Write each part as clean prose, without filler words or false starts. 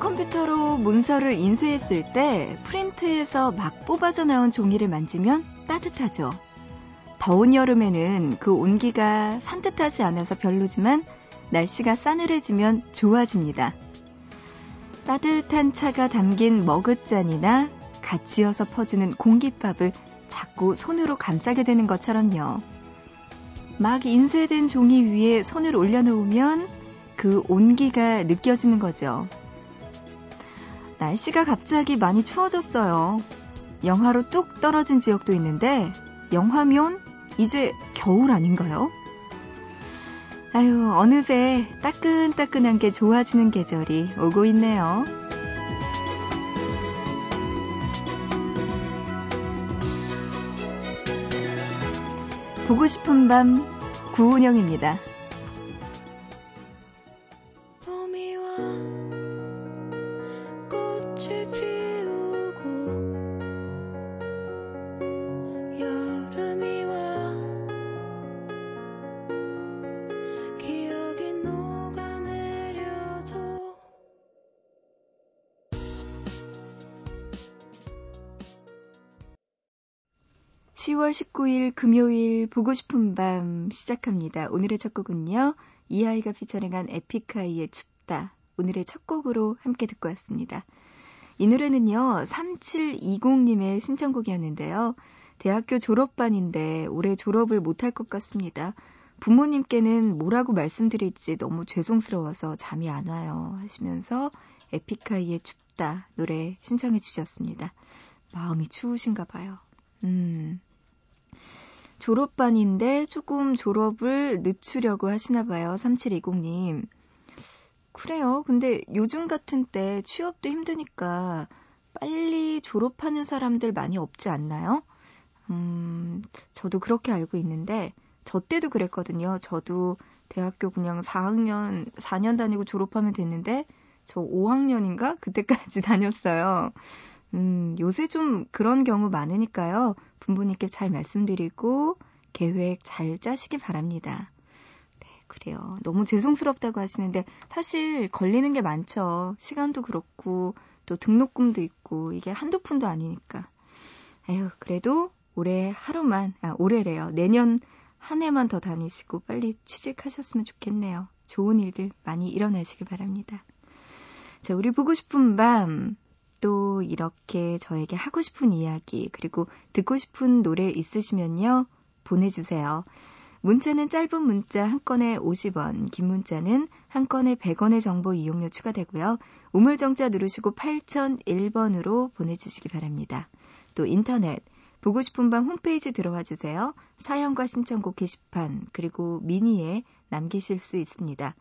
컴퓨터로 문서를 인쇄했을 때 프린트에서 막 뽑아져 나온 종이를 만지면 따뜻하죠. 더운 여름에는 그 온기가 산뜻하지 않아서 별로지만 날씨가 싸늘해지면 좋아집니다. 따뜻한 차가 담긴 머그잔이나 갓 지어서 퍼주는 공깃밥을 자꾸 손으로 감싸게 되는 것처럼요. 막 인쇄된 종이 위에 손을 올려놓으면 그 온기가 느껴지는 거죠. 날씨가 갑자기 많이 추워졌어요. 영하로 뚝 떨어진 지역도 있는데 영하면 이제 겨울 아닌가요? 아유, 어느새 따끈따끈한 게 좋아지는 계절이 오고 있네요. 보고 싶은 밤, 구은영입니다. (10월 19일) 금요일 보고 싶은 밤 시작합니다. 오늘의 첫 곡은요, 이하이가 피처링한 에픽하이의 춥다, 오늘의 첫 곡으로 함께 듣고 왔습니다. 이 노래는요 3720님의 신청곡이었는데요. 대학교 졸업반인데 올해 졸업을 못할 것 같습니다. 부모님께는 뭐라고 말씀드릴지 너무 죄송스러워서 잠이 안 와요 하시면서 에픽하이의 춥다 노래 신청해 주셨습니다. 마음이 추우신가 봐요. 졸업반인데 조금 졸업을 늦추려고 하시나 봐요. 3720님. 그래요. 근데 요즘 같은 때 취업도 힘드니까 빨리 졸업하는 사람들 많이 없지 않나요? 저도 그렇게 알고 있는데 저 때도 그랬거든요. 저도 대학교 그냥 4년 다니고 졸업하면 됐는데 저 5학년인가? 그때까지 다녔어요. 요새 좀 그런 경우 많으니까요. 부모님께 잘 말씀드리고 계획 잘 짜시기 바랍니다. 네, 그래요. 너무 죄송스럽다고 하시는데 사실 걸리는 게 많죠. 시간도 그렇고 또 등록금도 있고 이게 한두 푼도 아니니까. 에휴, 그래도 내년 한 해만 더 다니시고 빨리 취직하셨으면 좋겠네요. 좋은 일들 많이 일어나시길 바랍니다. 자, 우리 보고 싶은 밤. 또 이렇게 저에게 하고 싶은 이야기 그리고 듣고 싶은 노래 있으시면요 보내주세요. 문자는 짧은 문자 한 건에 50원, 긴 문자는 한 건에 100원의 정보 이용료 추가되고요. 우물정자 누르시고 8001번으로 보내주시기 바랍니다. 또 인터넷 보고 싶은 밤 홈페이지 들어와 주세요. 사연과 신청곡 게시판 그리고 미니에 남기실 수 있습니다.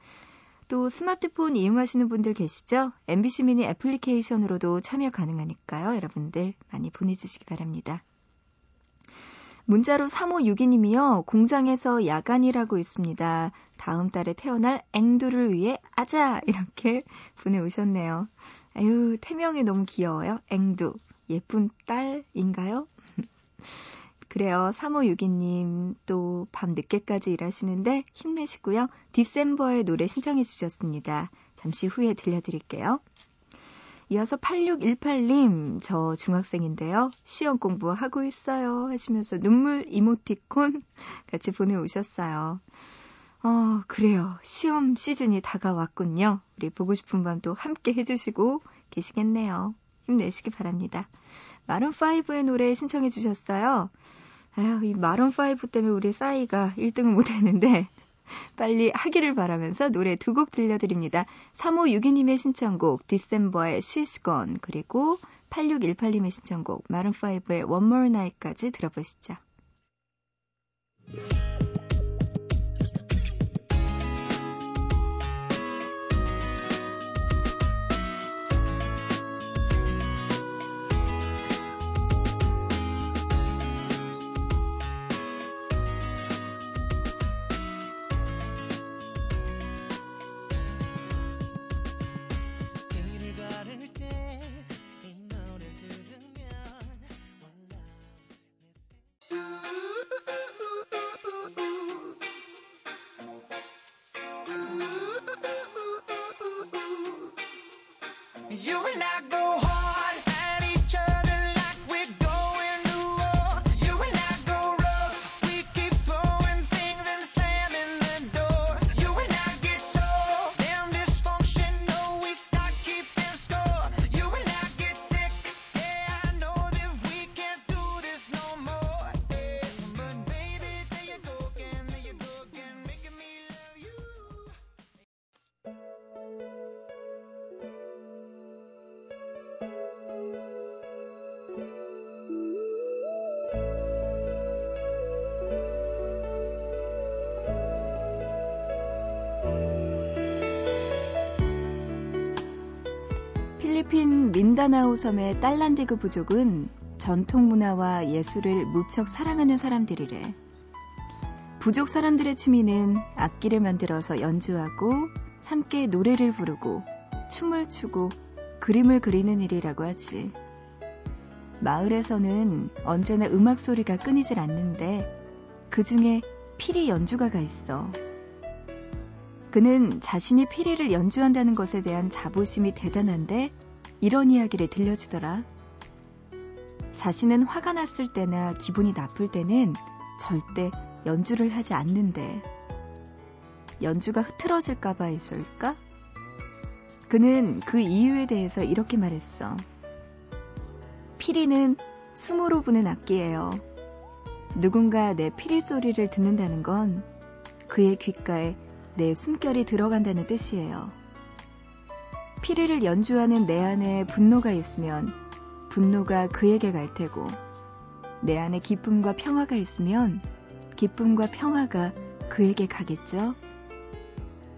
또 스마트폰 이용하시는 분들 계시죠? MBC 미니 애플리케이션으로도 참여 가능하니까요. 여러분들 많이 보내주시기 바랍니다. 문자로 3562님이요. 공장에서 야간 일하고 있습니다. 다음 달에 태어날 앵두를 위해 아자! 이렇게 보내오셨네요. 아유, 태명이 너무 귀여워요. 앵두. 예쁜 딸인가요? 그래요. 3562님 또 밤 늦게까지 일하시는데 힘내시고요. 디셈버의 노래 신청해 주셨습니다. 잠시 후에 들려드릴게요. 이어서 8618님 저 중학생인데요. 시험 공부하고 있어요 하시면서 눈물 이모티콘 같이 보내오셨어요. 그래요. 시험 시즌이 다가왔군요. 우리 보고 싶은 밤도 함께 해주시고 계시겠네요. 힘내시기 바랍니다. 마룬5의 노래 신청해 주셨어요. 아유, 이 마룬5 때문에 우리 싸이가 1등을 못했는데 빨리 하기를 바라면서 노래 두 곡 들려드립니다. 3562님의 신청곡 디셈버의 She's Gone 그리고 8618님의 신청곡 마룬5의 One More Night까지 들어보시죠. 필리핀 민다나오 섬의 딸란디그 부족은 전통 문화와 예술을 무척 사랑하는 사람들이래. 부족 사람들의 취미는 악기를 만들어서 연주하고 함께 노래를 부르고 춤을 추고 그림을 그리는 일이라고 하지. 마을에서는 언제나 음악 소리가 끊이질 않는데 그 중에 피리 연주가가 있어. 그는 자신이 피리를 연주한다는 것에 대한 자부심이 대단한데 이런 이야기를 들려주더라. 자신은 화가 났을 때나 기분이 나쁠 때는 절대 연주를 하지 않는데 연주가 흐트러질까 봐 있을까? 그는 그 이유에 대해서 이렇게 말했어. 피리는 숨으로 부는 악기예요. 누군가 내 피리 소리를 듣는다는 건 그의 귓가에 내 숨결이 들어간다는 뜻이에요. 피리를 연주하는 내 안에 분노가 있으면 분노가 그에게 갈 테고 내 안에 기쁨과 평화가 있으면 기쁨과 평화가 그에게 가겠죠.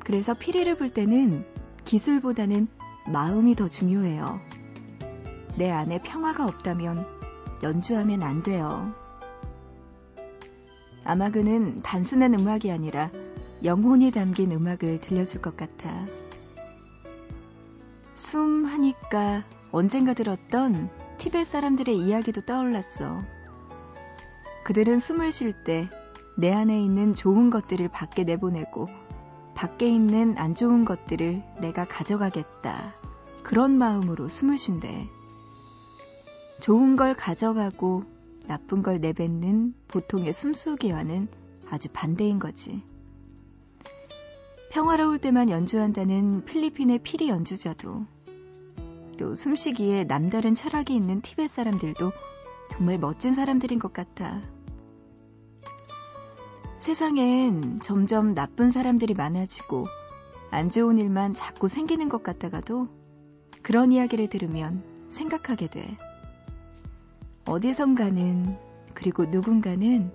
그래서 피리를 불 때는 기술보다는 마음이 더 중요해요. 내 안에 평화가 없다면 연주하면 안 돼요. 아마 그는 단순한 음악이 아니라 영혼이 담긴 음악을 들려줄 것 같아. 숨 하니까 언젠가 들었던 티벳 사람들의 이야기도 떠올랐어. 그들은 숨을 쉴 때 내 안에 있는 좋은 것들을 밖에 내보내고 밖에 있는 안 좋은 것들을 내가 가져가겠다. 그런 마음으로 숨을 쉰대. 좋은 걸 가져가고 나쁜 걸 내뱉는 보통의 숨쉬기와는 아주 반대인 거지. 평화로울 때만 연주한다는 필리핀의 피리 연주자도 또 숨쉬기에 남다른 철학이 있는 티벳 사람들도 정말 멋진 사람들인 것 같아. 세상엔 점점 나쁜 사람들이 많아지고 안 좋은 일만 자꾸 생기는 것 같다가도 그런 이야기를 들으면 생각하게 돼. 어디선가는 그리고 누군가는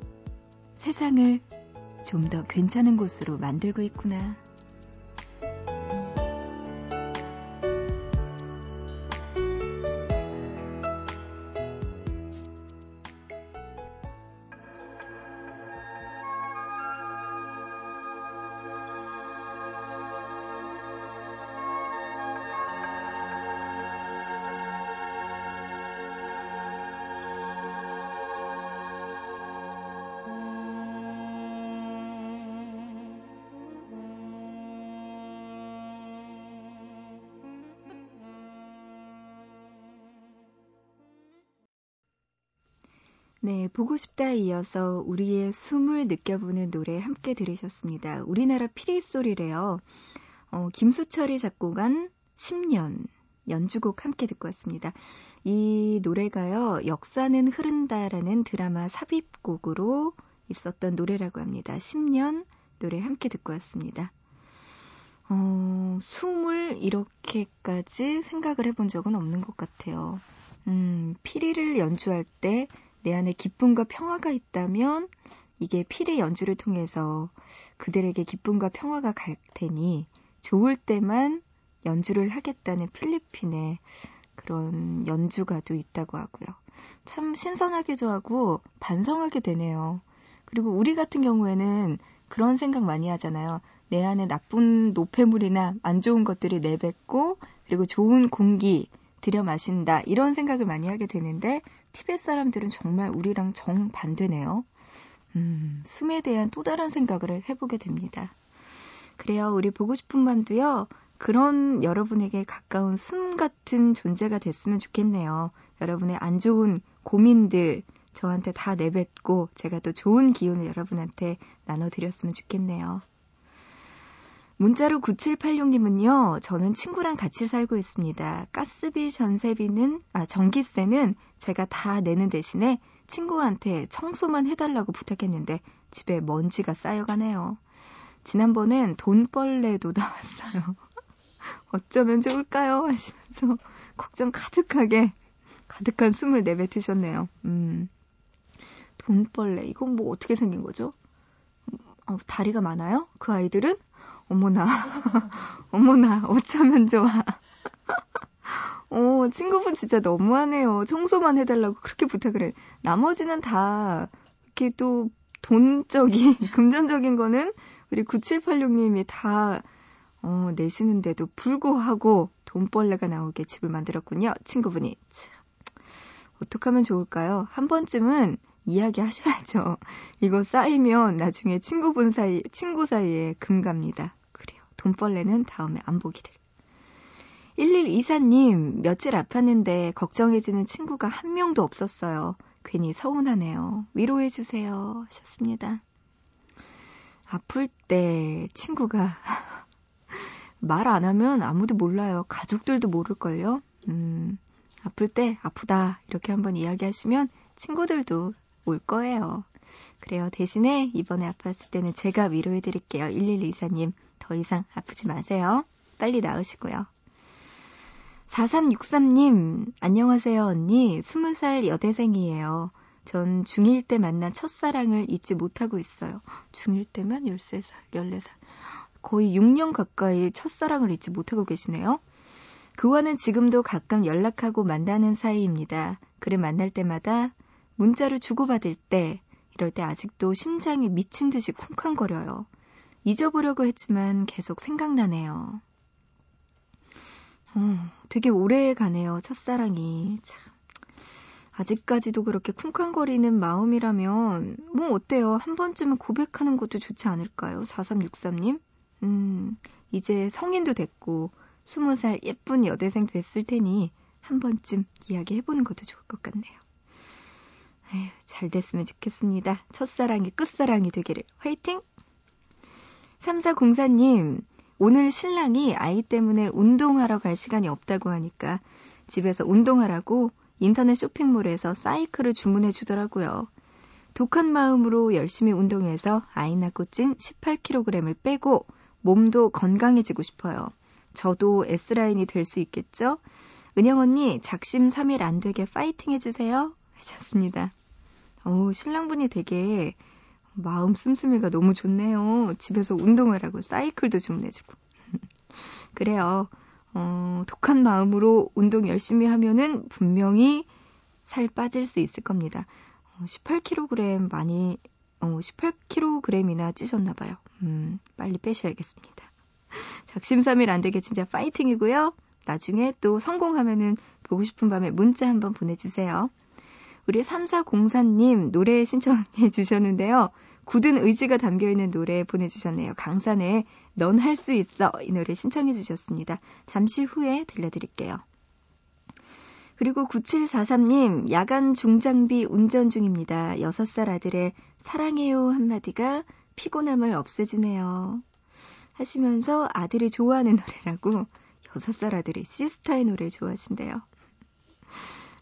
세상을 좀 더 괜찮은 곳으로 만들고 있구나. 네, 보고 싶다 이어서 우리의 숨을 느껴보는 노래 함께 들으셨습니다. 우리나라 피리소리래요. 김수철이 작곡한 10년 연주곡 함께 듣고 왔습니다. 이 노래가요, 역사는 흐른다라는 드라마 삽입곡으로 있었던 노래라고 합니다. 10년 노래 함께 듣고 왔습니다. 숨을 이렇게까지 생각을 해본 적은 없는 것 같아요. 피리를 연주할 때 내 안에 기쁨과 평화가 있다면 이게 피리 연주를 통해서 그들에게 기쁨과 평화가 갈 테니 좋을 때만 연주를 하겠다는 필리핀의 그런 연주가도 있다고 하고요. 참 신선하기도 하고 반성하게 되네요. 그리고 우리 같은 경우에는 그런 생각 많이 하잖아요. 내 안에 나쁜 노폐물이나 안 좋은 것들을 내뱉고 그리고 좋은 공기 들여 마신다 이런 생각을 많이 하게 되는데 티벳 사람들은 정말 우리랑 정반대네요. 숨에 대한 또 다른 생각을 해보게 됩니다. 그래요. 우리 보고 싶은 밤도요. 그런 여러분에게 가까운 숨 같은 존재가 됐으면 좋겠네요. 여러분의 안 좋은 고민들 저한테 다 내뱉고 제가 또 좋은 기운을 여러분한테 나눠드렸으면 좋겠네요. 문자로 9786님은요. 저는 친구랑 같이 살고 있습니다. 가스비, 전기세는 제가 다 내는 대신에 친구한테 청소만 해달라고 부탁했는데 집에 먼지가 쌓여가네요. 지난번엔 돈벌레도 나왔어요. 어쩌면 좋을까요? 하시면서 걱정 가득한 숨을 내뱉으셨네요. 돈벌레. 이건 뭐 어떻게 생긴 거죠? 다리가 많아요? 그 아이들은? 어머나, 어쩌면 좋아. 친구분 진짜 너무하네요. 청소만 해달라고 그렇게 부탁을 해. 나머지는 다 이렇게 또 금전적인 거는 우리 9786님이 다 내시는데도 불구하고 돈벌레가 나오게 집을 만들었군요. 친구분이. 참, 어떻게 하면 좋을까요? 한 번쯤은 이야기하셔야죠. 이거 쌓이면 나중에 친구 사이에 금 갑니다. 그래요. 돈벌레는 다음에 안 보기를. 1124님, 며칠 아팠는데 걱정해주는 친구가 한 명도 없었어요. 괜히 서운하네요. 위로해주세요. 하셨습니다. 아플 때 친구가 말 안 하면 아무도 몰라요. 가족들도 모를걸요. 아플 때 아프다 이렇게 한번 이야기하시면 친구들도 올 거예요. 그래요. 대신에 이번에 아팠을 때는 제가 위로해드릴게요. 1124님, 더 이상 아프지 마세요. 빨리 나으시고요. 4363님, 안녕하세요 언니. 20살 여대생이에요. 전 중1 때 만난 첫사랑을 잊지 못하고 있어요. 중1 때면 13살, 14살. 거의 6년 가까이 첫사랑을 잊지 못하고 계시네요. 그와는 지금도 가끔 연락하고 만나는 사이입니다. 그를 만날 때마다 문자를 주고받을 때 이럴 때 아직도 심장이 미친 듯이 쿵쾅거려요. 잊어보려고 했지만 계속 생각나네요. 되게 오래 가네요. 첫사랑이. 참. 아직까지도 그렇게 쿵쾅거리는 마음이라면 뭐 어때요? 한 번쯤은 고백하는 것도 좋지 않을까요? 4363님? 이제 성인도 됐고 20살 예쁜 여대생 됐을 테니 한 번쯤 이야기해보는 것도 좋을 것 같네요. 에휴, 잘 됐으면 좋겠습니다. 첫사랑이 끝사랑이 되기를. 화이팅! 3404님, 오늘 신랑이 아이 때문에 운동하러 갈 시간이 없다고 하니까 집에서 운동하라고 인터넷 쇼핑몰에서 사이클을 주문해 주더라고요. 독한 마음으로 열심히 운동해서 아이 낳고 찐 18kg을 빼고 몸도 건강해지고 싶어요. 저도 S라인이 될 수 있겠죠? 은영 언니, 작심 3일 안 되게 파이팅 해주세요. 하셨습니다. 신랑분이 되게 마음 씀씀이가 너무 좋네요. 집에서 운동하라고 사이클도 주문해주고. 그래요. 독한 마음으로 운동 열심히 하면은 분명히 살 빠질 수 있을 겁니다. 18kg이나 찌셨나봐요. 빨리 빼셔야겠습니다. 작심삼일 안 되게 진짜 파이팅이고요. 나중에 또 성공하면은 보고 싶은 밤에 문자 한번 보내주세요. 우리 3404님 노래 신청해 주셨는데요. 굳은 의지가 담겨있는 노래 보내주셨네요. 강산의 넌 할 수 있어 이 노래 신청해 주셨습니다. 잠시 후에 들려드릴게요. 그리고 9743님 야간 중장비 운전 중입니다. 6살 아들의 사랑해요 한마디가 피곤함을 없애주네요. 하시면서 아들이 좋아하는 노래라고 6살 아들이 시스타의 노래 좋아하신대요.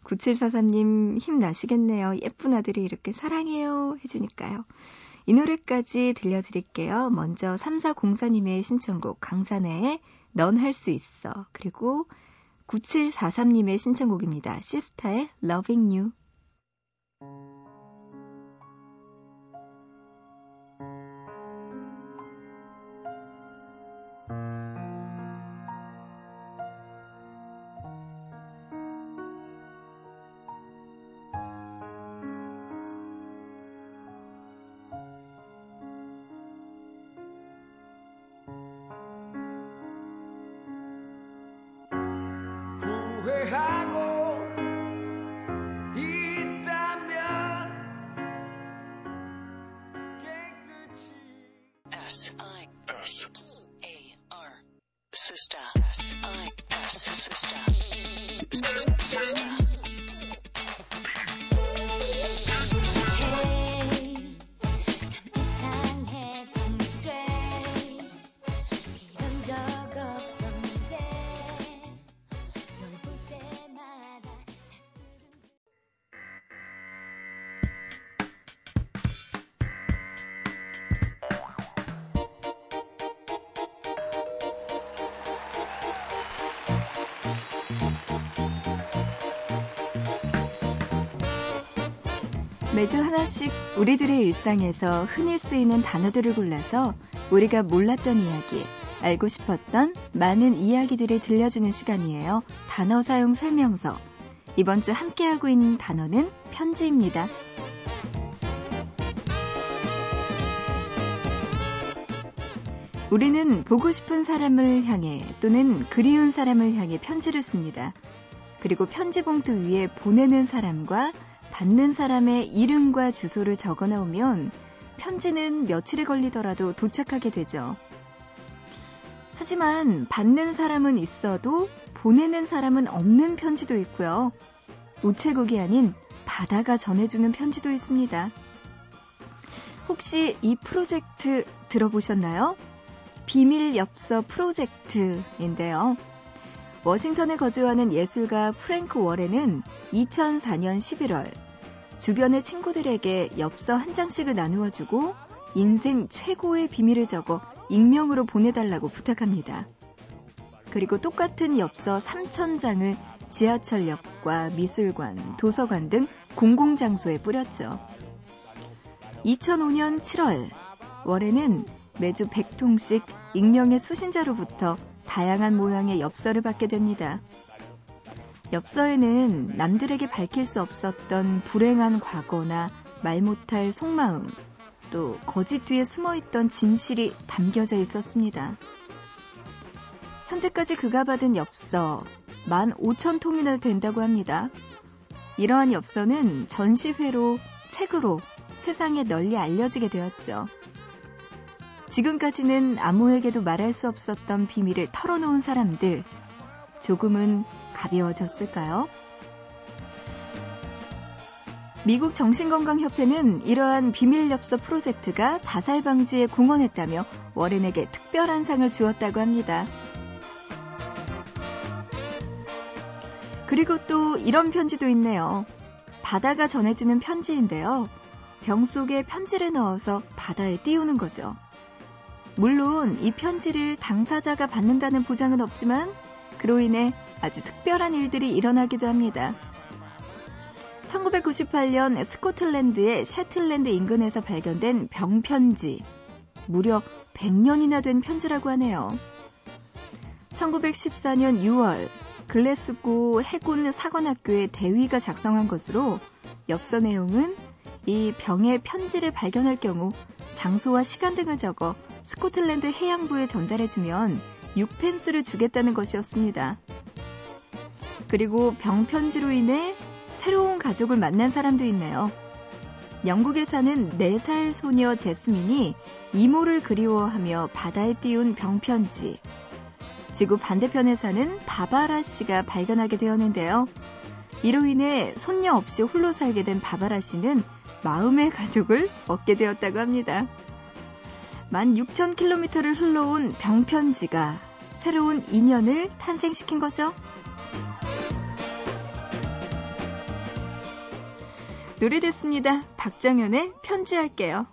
9743님 힘나시겠네요. 예쁜 아들이 이렇게 사랑해요 해주니까요. 이 노래까지 들려드릴게요. 먼저 3404님의 신청곡 강산의 넌 할 수 있어. 그리고 9743님의 신청곡입니다. 시스타의 Loving You. 하고 있다면 깨끗이 S I S A R Sister 매주 하나씩 우리들의 일상에서 흔히 쓰이는 단어들을 골라서 우리가 몰랐던 이야기, 알고 싶었던 많은 이야기들을 들려주는 시간이에요. 단어 사용 설명서. 이번 주 함께하고 있는 단어는 편지입니다. 우리는 보고 싶은 사람을 향해 또는 그리운 사람을 향해 편지를 씁니다. 그리고 편지 봉투 위에 보내는 사람과 받는 사람의 이름과 주소를 적어놓으면 편지는 며칠이 걸리더라도 도착하게 되죠. 하지만 받는 사람은 있어도 보내는 사람은 없는 편지도 있고요. 우체국이 아닌 바다가 전해주는 편지도 있습니다. 혹시 이 프로젝트 들어보셨나요? 비밀 엽서 프로젝트인데요. 워싱턴에 거주하는 예술가 프랭크 워렌은 2004년 11월 주변의 친구들에게 엽서 한 장씩을 나누어주고 인생 최고의 비밀을 적어 익명으로 보내달라고 부탁합니다. 그리고 똑같은 엽서 3,000장을 지하철역과 미술관, 도서관 등 공공장소에 뿌렸죠. 2005년 7월 월에는 매주 100통씩 익명의 수신자로부터 다양한 모양의 엽서를 받게 됩니다. 엽서에는 남들에게 밝힐 수 없었던 불행한 과거나 말 못할 속마음, 또 거짓 뒤에 숨어있던 진실이 담겨져 있었습니다. 현재까지 그가 받은 엽서 15,000통이나 된다고 합니다. 이러한 엽서는 전시회로, 책으로 세상에 널리 알려지게 되었죠. 지금까지는 아무에게도 말할 수 없었던 비밀을 털어놓은 사람들, 조금은 가벼워졌을까요? 미국 정신건강협회는 이러한 비밀엽서 프로젝트가 자살 방지에 공헌했다며 워렌에게 특별한 상을 주었다고 합니다. 그리고 또 이런 편지도 있네요. 바다가 전해주는 편지인데요. 병 속에 편지를 넣어서 바다에 띄우는 거죠. 물론 이 편지를 당사자가 받는다는 보장은 없지만 그로 인해 아주 특별한 일들이 일어나기도 합니다. 1998년 스코틀랜드의 셰틀랜드 인근에서 발견된 병편지. 무려 100년이나 된 편지라고 하네요. 1914년 6월 글래스고 해군 사관학교의 대위가 작성한 것으로 엽서 내용은 이 병의 편지를 발견할 경우 장소와 시간 등을 적어 스코틀랜드 해양부에 전달해주면 6펜스를 주겠다는 것이었습니다. 그리고 병편지로 인해 새로운 가족을 만난 사람도 있네요. 영국에 사는 4살 소녀 제스민이 이모를 그리워하며 바다에 띄운 병편지. 지구 반대편에 사는 바바라 씨가 발견하게 되었는데요. 이로 인해 손녀 없이 홀로 살게 된 바바라 씨는 마음의 가족을 얻게 되었다고 합니다. 16,000km를 흘러온 병편지가 새로운 인연을 탄생시킨 거죠. 노래 됐습니다. 박정현의 편지할게요.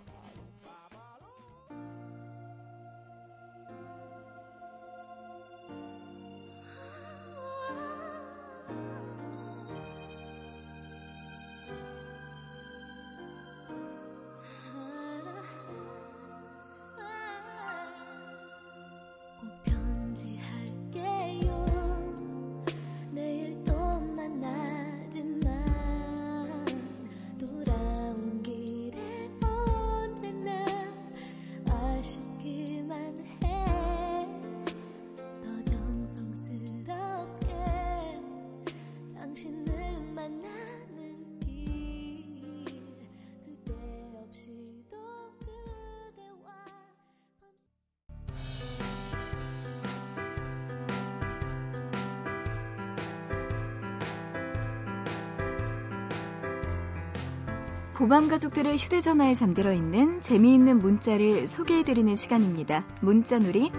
고밤 가족들의 휴대전화에 잠들어 있는 재미있는 문자를 소개해드리는 시간입니다. 문자놀이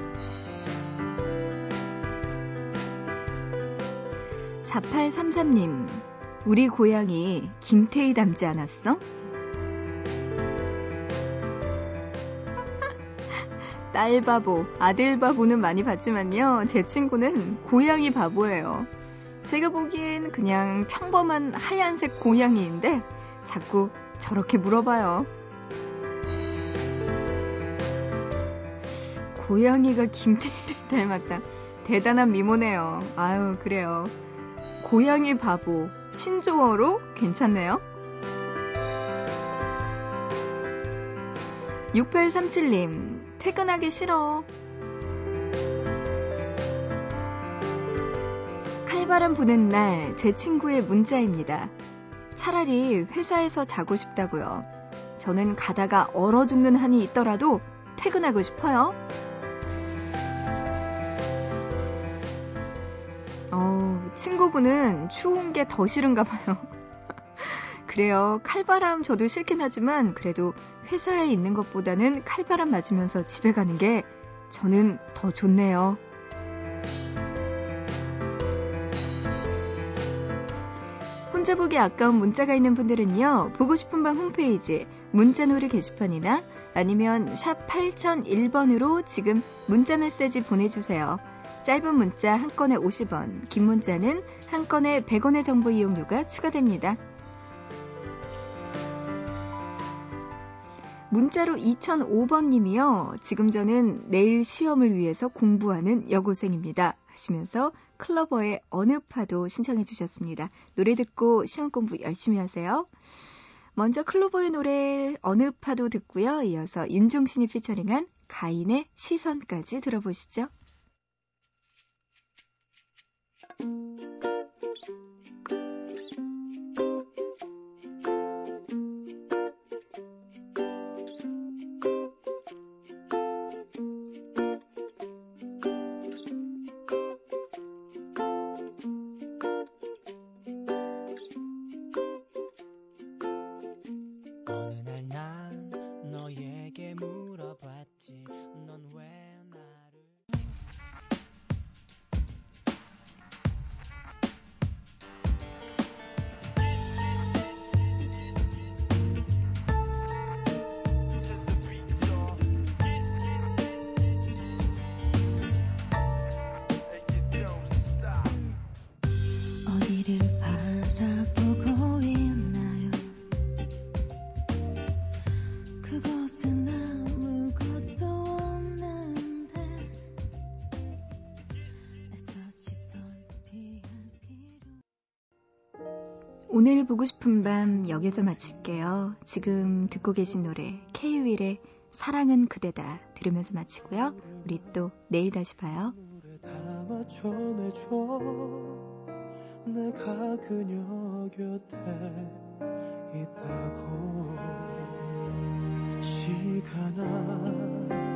4833님, 우리 고양이 김태희 닮지 않았어? 딸 바보, 아들 바보는 많이 봤지만요, 제 친구는 고양이 바보예요. 제가 보기엔 그냥 평범한 하얀색 고양이인데 자꾸 저렇게 물어봐요. 고양이가 김태희를 닮았다. 대단한 미모네요. 아유, 그래요. 고양이 바보, 신조어로 괜찮네요. 6837님, 퇴근하기 싫어. 칼바람 부는 날, 제 친구의 문자입니다. 차라리 회사에서 자고 싶다고요. 저는 가다가 얼어 죽는 한이 있더라도 퇴근하고 싶어요. 친구분은 추운 게 더 싫은가 봐요. 그래요. 칼바람 저도 싫긴 하지만 그래도 회사에 있는 것보다는 칼바람 맞으면서 집에 가는 게 저는 더 좋네요. 혼자 보기 아까운 문자가 있는 분들은요, 보고 싶은 밤 홈페이지 문자놀이 게시판이나 아니면 샵 8001번으로 지금 문자 메시지 보내주세요. 짧은 문자 한 건에 50원, 긴 문자는 한 건에 100원의 정보 이용료가 추가됩니다. 문자로 2005번님이요. 지금 저는 내일 시험을 위해서 공부하는 여고생입니다. 하시면서 클러버의 어느 파도 신청해 주셨습니다. 노래 듣고 시험 공부 열심히 하세요. 먼저 클로버의 노래 어느 파도 듣고요. 이어서 윤종신이 피처링한 가인의 시선까지 들어보시죠. 오늘 보고 싶은 밤 여기서 마칠게요. 지금 듣고 계신 노래 K-Will의 사랑은 그대다 들으면서 마치고요. 우리 또 내일 다시 봐요. 내가 그녀 곁에 있다고 시간아